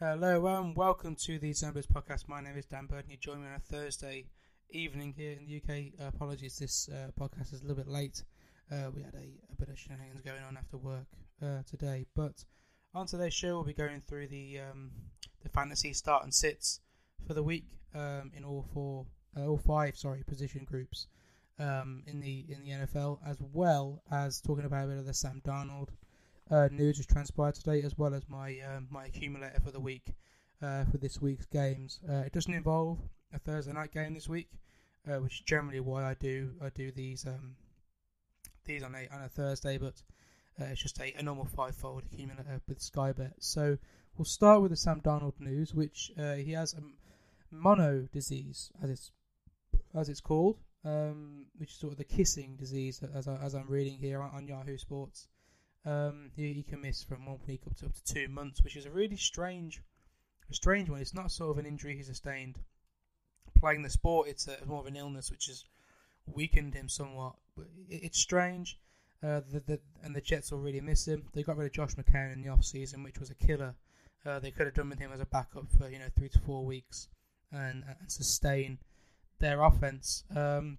Hello and welcome to the Zambers Podcast. My name is Dan Bird and you join me on a Thursday evening here in the UK. Apologies, this podcast is a little bit late. We had a bit of shenanigans going on after work today. But on today's show we'll be going through the fantasy start and sits for the week in all five position groups in the NFL, as well as talking about a bit of the Sam Darnold news has transpired today, as well as my my accumulator for the week for this week's games. It doesn't involve a Thursday night game this week, which is generally why I do these on a Thursday, but it's just a normal five-fold accumulator with Sky Bet. So we'll start with the Sam Darnold news, which he has a mono disease, as it's called, which is sort of the kissing disease, as I'm reading here on Yahoo Sports. He can miss from 1 week up to 2 months, which is a really strange one. It's not sort of an injury he sustained playing the sport. It's more of an illness which has weakened him somewhat. It's strange, and the Jets will really miss him. They got rid of Josh McCown in the offseason, which was a killer. They could have done with him as a backup for 3 to 4 weeks and sustain their offense.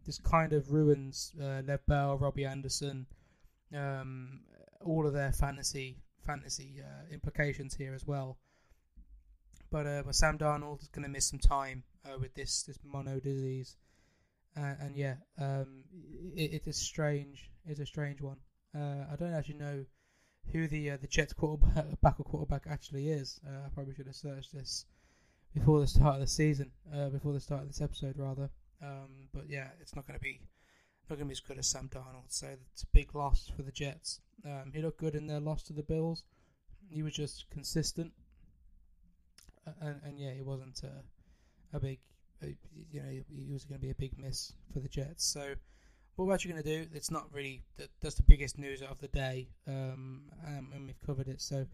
This kind of ruins Lev Bell, Robbie Anderson, all of their fantasy implications here as well. But Sam Darnold is going to miss some time with this mono disease, it's a strange one. I don't actually know who the Jets quarterback actually is. I probably should have searched this before the start of this episode rather. But yeah, it's not going to be as good as Sam Darnold, so it's a big loss for the Jets. He looked good in their loss to the Bills. He was just consistent, and it wasn't a big, he was going to be a big miss for the Jets. So what we're actually going to do, it's not really, that's the biggest news of the day, and we've covered it. So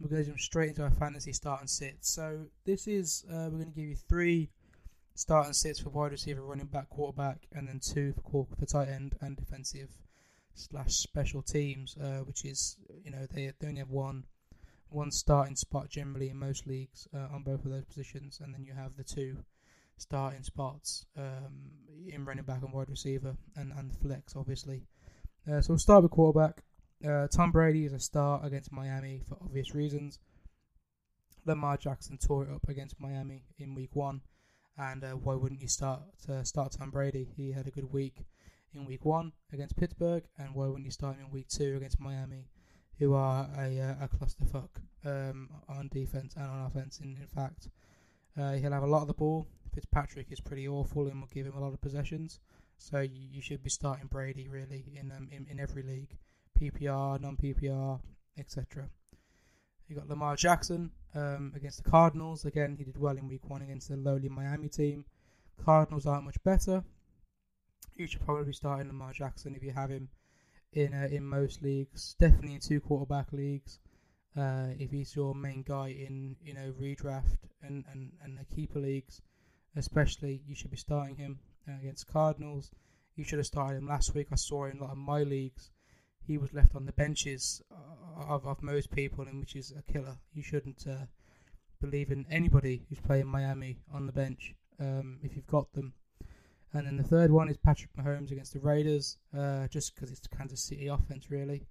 we're going to jump straight into our fantasy start and sit. So this is, we're going to give you three start and sits for wide receiver, running back, quarterback, and then two for tight end and defensive/special teams, which is, they only have one starting spot generally in most leagues on both of those positions, and then you have the two starting spots in running back and wide receiver and flex, obviously. So we'll start with quarterback. Tom Brady is a start against Miami for obvious reasons. Lamar Jackson tore it up against Miami in week one. And why wouldn't you start Tom Brady? He had a good week in week one against Pittsburgh, and why wouldn't you start him in week two against Miami, who are a clusterfuck on defense and on offense? In fact, he'll have a lot of the ball. Fitzpatrick is pretty awful, and will give him a lot of possessions. So you should be starting Brady really in every league, PPR, non-PPR, etc. You got Lamar Jackson against the Cardinals. Again, he did well in week one against the lowly Miami team. Cardinals aren't much better. You should probably be starting Lamar Jackson if you have him in most leagues. Definitely in two quarterback leagues. If he's your main guy in redraft and the keeper leagues, especially, you should be starting him against Cardinals. You should have started him last week. I saw him in a lot of my leagues. He was left on the benches of most people, and which is a killer. You shouldn't believe in anybody who's playing Miami on the bench if you've got them. And then the third one is Patrick Mahomes against the Raiders, just because it's the Kansas City offense, really.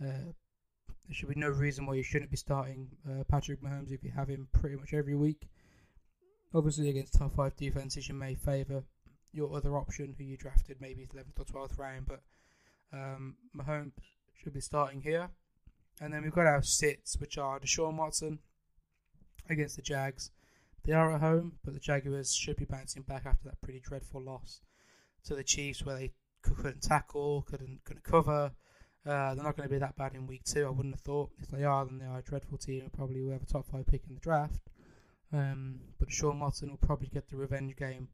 There should be no reason why you shouldn't be starting Patrick Mahomes if you have him pretty much every week. Obviously, against top five defenses, you may favour your other option, who you drafted maybe 11th or 12th round, but Mahomes should be starting here. And then we've got our sits, which are Deshaun Watson against the Jags. They are at home, but the Jaguars should be bouncing back after that pretty dreadful loss to the Chiefs, where they couldn't tackle, couldn't cover. They're not going to be that bad in week two, I wouldn't have thought. If they are, then they are a dreadful team. Probably will have a top five pick in the draft. But Deshaun Watson will probably get the revenge game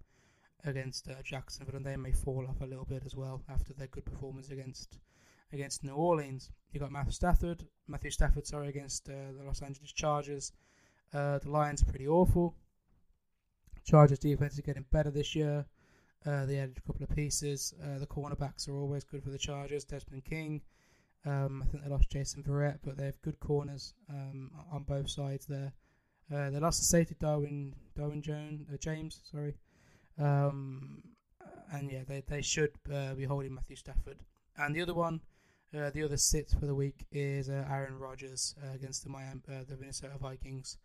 against Jacksonville, and they may fall off a little bit as well after their good performance against New Orleans. You got Matthew Stafford, against the Los Angeles Chargers. The Lions are pretty awful. Chargers defense is getting better this year. They added a couple of pieces. The cornerbacks are always good for the Chargers. Desmond King. I think they lost Jason Verrett, but they have good corners on both sides there. They lost the safety Darwin James. And yeah, they should be holding Matthew Stafford. And the other one, the other sit for the week is Aaron Rodgers against the Minnesota Vikings,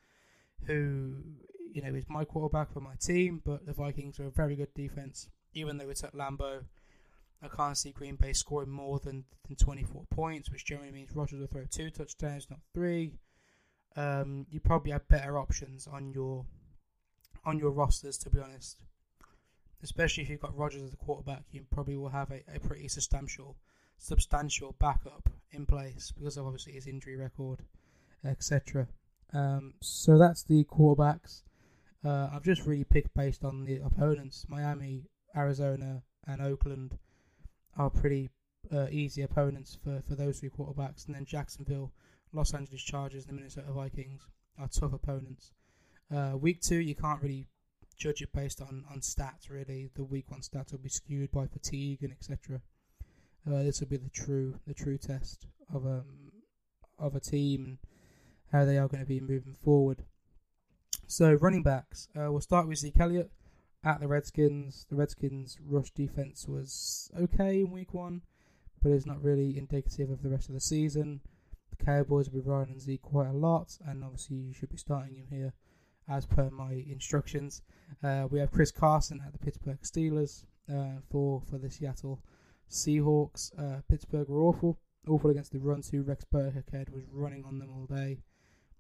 who, you know, is my quarterback for my team, but the Vikings are a very good defense. Even though it's at Lambeau, I can't see Green Bay scoring more than 24 points, which generally means Rodgers will throw 2 touchdowns, not 3. You probably have better options on your rosters, to be honest. Especially if you've got Rodgers as the quarterback, you probably will have a pretty substantial backup in place because of obviously his injury record, etc. So that's the quarterbacks. I've just really picked based on the opponents. Miami, Arizona, and Oakland are pretty easy opponents for those 3 quarterbacks. And then Jacksonville, Los Angeles Chargers, and the Minnesota Vikings are tough opponents. Week 2, you can't really judge it based on stats, really. The week 1 stats will be skewed by fatigue and etc. This will be the true test of a team and how they are going to be moving forward. So running backs, we'll start with Z Kelly at the Redskins. The Redskins' rush defense was okay in week 1, but it's not really indicative of the rest of the season. The Cowboys will be riding on Z quite a lot, and obviously you should be starting him here as per my instructions. We have Chris Carson at the Pittsburgh Steelers for the Seattle Seahawks. Pittsburgh were awful against the run too. Rex Burkhead was running on them all day.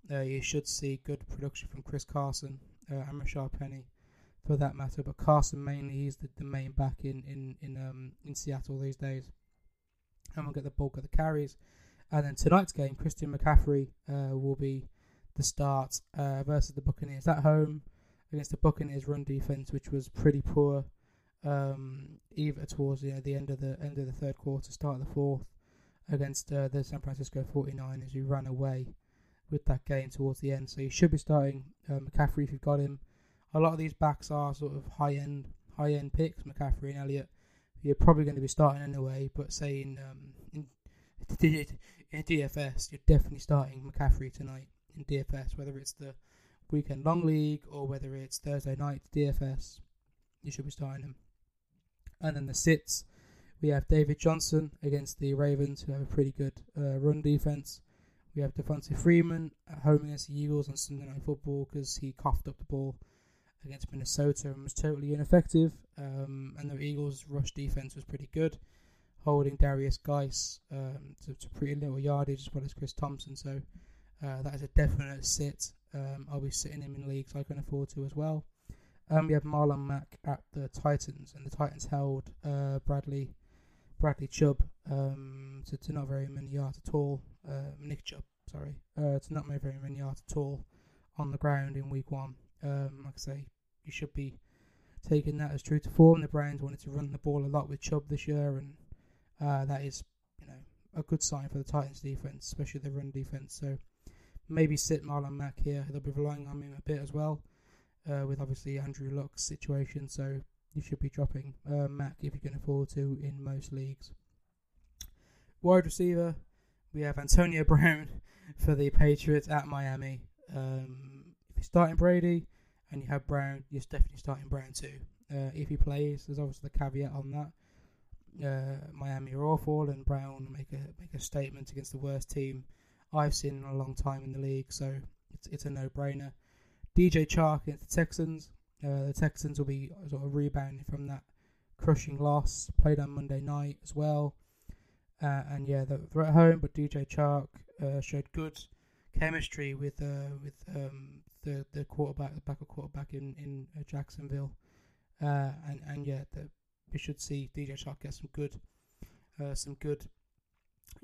You should see good production from Chris Carson and Rashard Penny, for that matter. But Carson mainly is the main back in Seattle these days, and will get the bulk of the carries. And then tonight's game, Christian McCaffrey will be the start versus the Buccaneers at home against the Buccaneers run defense, which was pretty poor even towards the end of the 3rd quarter, start of the 4th, against the San Francisco 49ers, who ran away with that game towards the end. So you should be starting McCaffrey if you've got him. A lot of these backs are sort of high end picks, McCaffrey and Elliott. You're probably going to be starting anyway, but say in DFS, you're definitely starting McCaffrey tonight. In DFS, whether it's the weekend long league or whether it's Thursday night DFS, you should be starting him. And then the sits, we have David Johnson against the Ravens, who have a pretty good run defense. We have Defensive Freeman at home against the Eagles on Sunday Night Football because he coughed up the ball against Minnesota and was totally ineffective. And the Eagles' rush defense was pretty good, holding Darius Geis to pretty little yardage, as well as Chris Thompson. So that is a definite sit. I'll be sitting him in leagues I can afford to as well. We have Marlon Mack at the Titans, and the Titans held Bradley Chubb to not very many yards at all. Nick Chubb, sorry, to not make very many yards at all on the ground in week 1. Like I say, you should be taking that as true to form. The Browns wanted to run the ball a lot with Chubb this year, and that is, you know, a good sign for the Titans defense, especially the run defense. So maybe sit Marlon Mack here. They'll be relying on him a bit as well, with obviously Andrew Luck's situation. So you should be dropping Mack if you can afford to in most leagues. Wide receiver, we have Antonio Brown for the Patriots at Miami. If you're starting Brady and you have Brown, you're definitely starting Brown too. If he plays, there's obviously the caveat on that. Miami are awful, and Brown make a statement against the worst team I've seen in a long time in the league, so it's a no-brainer. DJ Chark against the Texans. The Texans will be sort of rebounding from that crushing loss, played on Monday night as well. And yeah, they're at home, but DJ Chark showed good chemistry with the backup quarterback in Jacksonville. And yeah, we should see DJ Chark get some good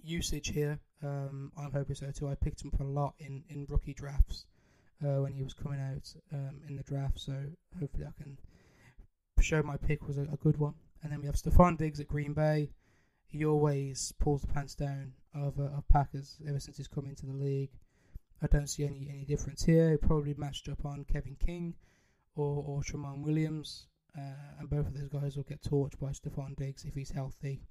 usage here. I'm hoping so too. I picked him up a lot in rookie drafts when he was coming out in the draft, so hopefully I can show my pick was a good one. And then we have Stephon Diggs at Green Bay. He always pulls the pants down of Packers ever since he's come into the league. I don't see any difference here. He probably matched up on Kevin King or Shaman Williams, and both of those guys will get torched by Stephon Diggs if he's healthy.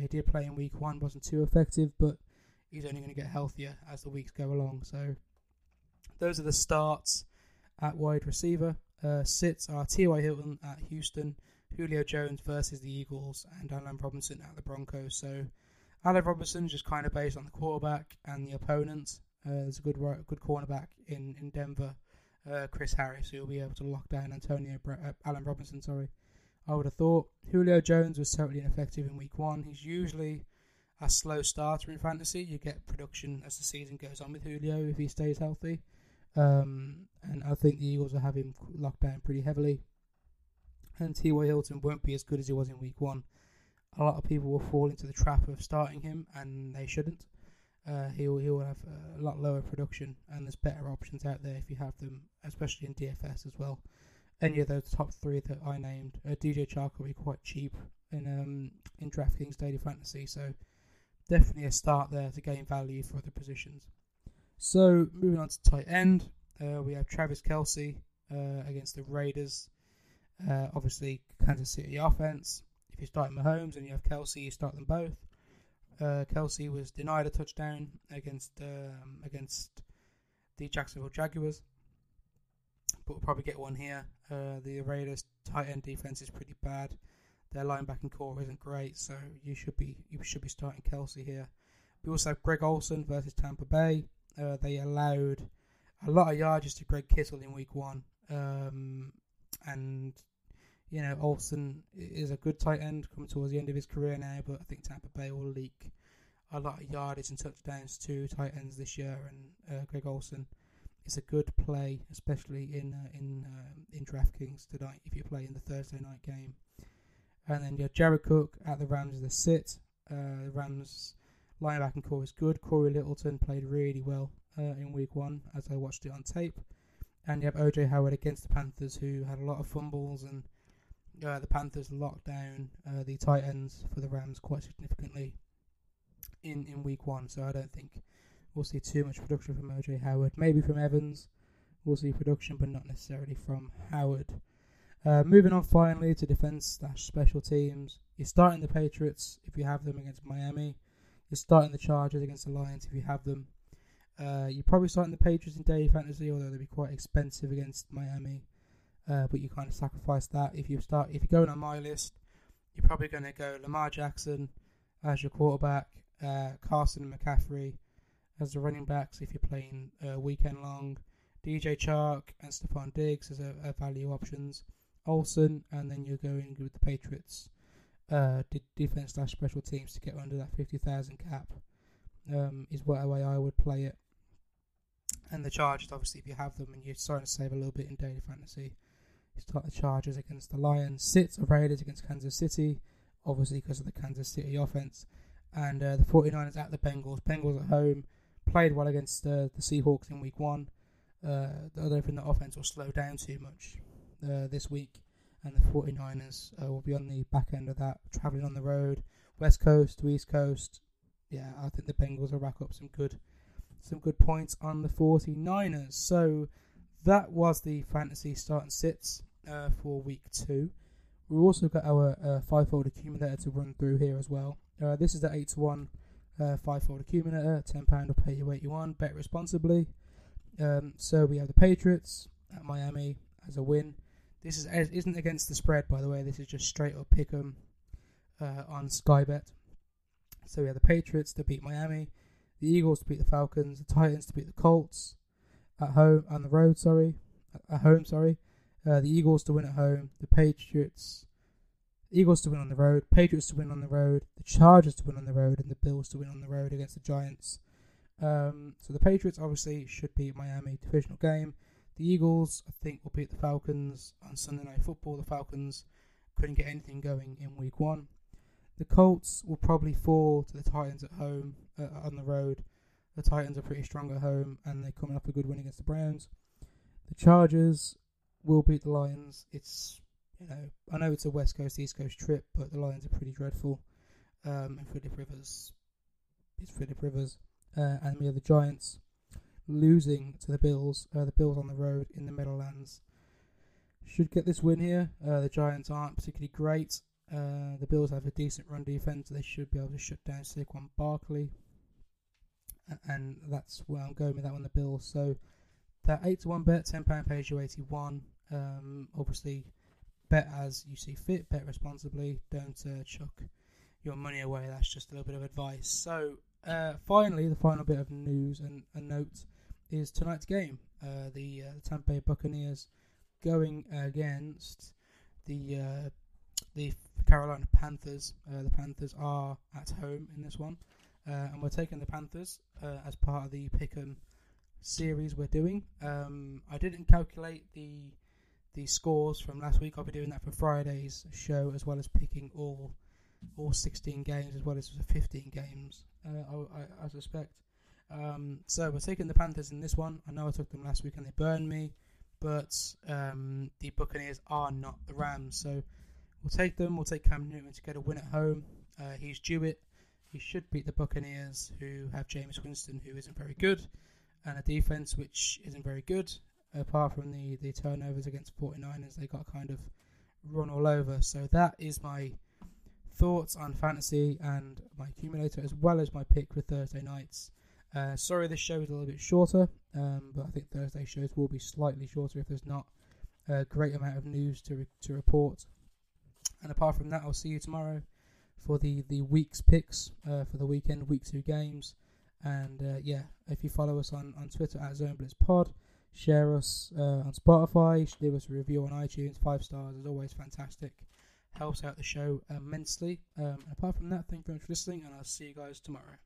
He did play in week 1, wasn't too effective, but he's only going to get healthier as the weeks go along. So Those are the starts at wide receiver. Sits are T.Y. Hilton at Houston, Julio Jones versus the Eagles, and Alan Robinson at the Broncos. So Alan Robinson just kind of based on the quarterback and the opponents. There's a good cornerback in Denver, Chris Harris, who will be able to lock down Alan Robinson. I would have thought. Julio Jones was totally ineffective in Week 1. He's usually a slow starter in fantasy. You get production as the season goes on with Julio if he stays healthy. And I think the Eagles will have him locked down pretty heavily. And T.Y. Hilton won't be as good as he was in Week 1. A lot of people will fall into the trap of starting him, and they shouldn't. He will have a lot lower production, and there's better options out there if you have them, especially in DFS as well. Any of those top three that I named, DJ Chark will be quite cheap in DraftKings Daily Fantasy, so definitely a start there to gain value for other positions. So moving on to tight end, we have Travis Kelce against the Raiders. Obviously, Kansas City offense. If you start Mahomes and you have Kelce, you start them both. Kelce was denied a touchdown against the Jacksonville Jaguars, but we'll probably get one here. The Raiders' tight end defense is pretty bad. Their linebacking core isn't great, so you should be starting Kelce here. We also have Greg Olsen versus Tampa Bay. They allowed a lot of yards to Greg Kittle in Week 1, and Olsen is a good tight end coming towards the end of his career now, but I think Tampa Bay will leak a lot of yardage and touchdowns to tight ends this year, and Greg Olsen is a good play, especially in DraftKings tonight if you play in the Thursday night game. And then you have Jared Cook at the Rams as the sit. The Rams' linebacking core is good. Corey Littleton played really well in Week 1 as I watched it on tape. And you have O.J. Howard against the Panthers, who had a lot of fumbles, and the Panthers locked down the tight ends for the Rams quite significantly in Week 1, so I don't think we'll see too much production from O.J. Howard. Maybe from Evans we'll see production, but not necessarily from Howard. Moving on finally to defense/special teams. You're starting the Patriots if you have them against Miami. You're starting the Chargers against the Lions if you have them. You're probably starting the Patriots in Daily Fantasy, although they'll be quite expensive against Miami. But you kind of sacrifice that. If you're going on my list, you're probably going to go Lamar Jackson as your quarterback, Carson and McCaffrey as the running backs if you're playing weekend long, DJ Chark and Stephon Diggs as a value options, Olsen, and then you're going with the Patriots defense/special teams to get under that 50,000 cap is what way I would play it. And the Chargers, obviously, if you have them and you're starting to save a little bit in Daily Fantasy. Start the Chargers against the Lions, sits the Raiders against Kansas City, obviously because of the Kansas City offense, and the 49ers at the Bengals. Bengals at home, played well against the Seahawks in Week 1. I don't think the offense will slow down too much this week, and the 49ers will be on the back end of that, travelling on the road, West Coast to East Coast. Yeah, I think the Bengals will rack up some good points on the 49ers. So that was the fantasy start and sits for Week 2. We've also got our five-fold accumulator to run through here as well. This is the 8-1 five-fold accumulator. £10 will pay you what you want. Bet responsibly. So we have the Patriots at Miami as a win. This isn't against the spread, by the way. This is just straight-up pick-em on Sky Bet. So we have the Patriots to beat Miami, the Eagles to beat the Falcons, the Titans to beat the Colts at home and the road. The Eagles to win at home, Eagles to win on the road, Patriots to win on the road, the Chargers to win on the road, and the Bills to win on the road against the Giants. So the Patriots obviously should beat Miami, divisional game. The Eagles, I think, will beat the Falcons on Sunday Night Football. The Falcons couldn't get anything going in Week 1. The Colts will probably fall to the Titans at home, on the road. The Titans are pretty strong at home, and they're coming off a good win against the Browns. The Chargers will beat the Lions. I know it's a West Coast, East Coast trip, but the Lions are pretty dreadful. And Phillip Rivers. And we have the Giants losing to the Bills. The Bills on the road in the Meadowlands. Should get this win here. The Giants aren't particularly great. The Bills have a decent run defense. They should be able to shut down Saquon Barkley. And that's where I'm going with that one, the Bills. So They're 8-1 bet, £10 pays you 81. Obviously, bet as you see fit, bet responsibly. Don't chuck your money away. That's just a little bit of advice. So, finally, the final bit of news and a note is tonight's game. The Tampa Bay Buccaneers going against the Carolina Panthers. The Panthers are at home in this one, and we're taking the Panthers as part of the Pick'em series we're doing. I didn't calculate the scores from last week. I'll be doing that for Friday's show, as well as picking all 16 games, as well as 15 games, I suspect. So we're taking the Panthers in this one. I know I took them last week and they burned me, but the Buccaneers are not the Rams, so we'll take them. We'll take Cam Newton to get a win at home. He's due it. He should beat the Buccaneers, who have Jameis Winston, who isn't very good, and a defense which isn't very good, apart from the turnovers against 49ers. They got kind of run all over. So that is my thoughts on fantasy and my accumulator, as well as my pick for Thursday nights. Sorry this show is a little bit shorter, but I think Thursday shows will be slightly shorter if there's not a great amount of news to report. And apart from that, I'll see you tomorrow for the week's picks for the weekend, week 2 games. And if you follow us on Twitter at ZoneBlitzPod, share us on Spotify, leave us a review on iTunes, 5 stars is always fantastic. Helps out the show immensely. Apart from that, thank you very much for listening, and I'll see you guys tomorrow.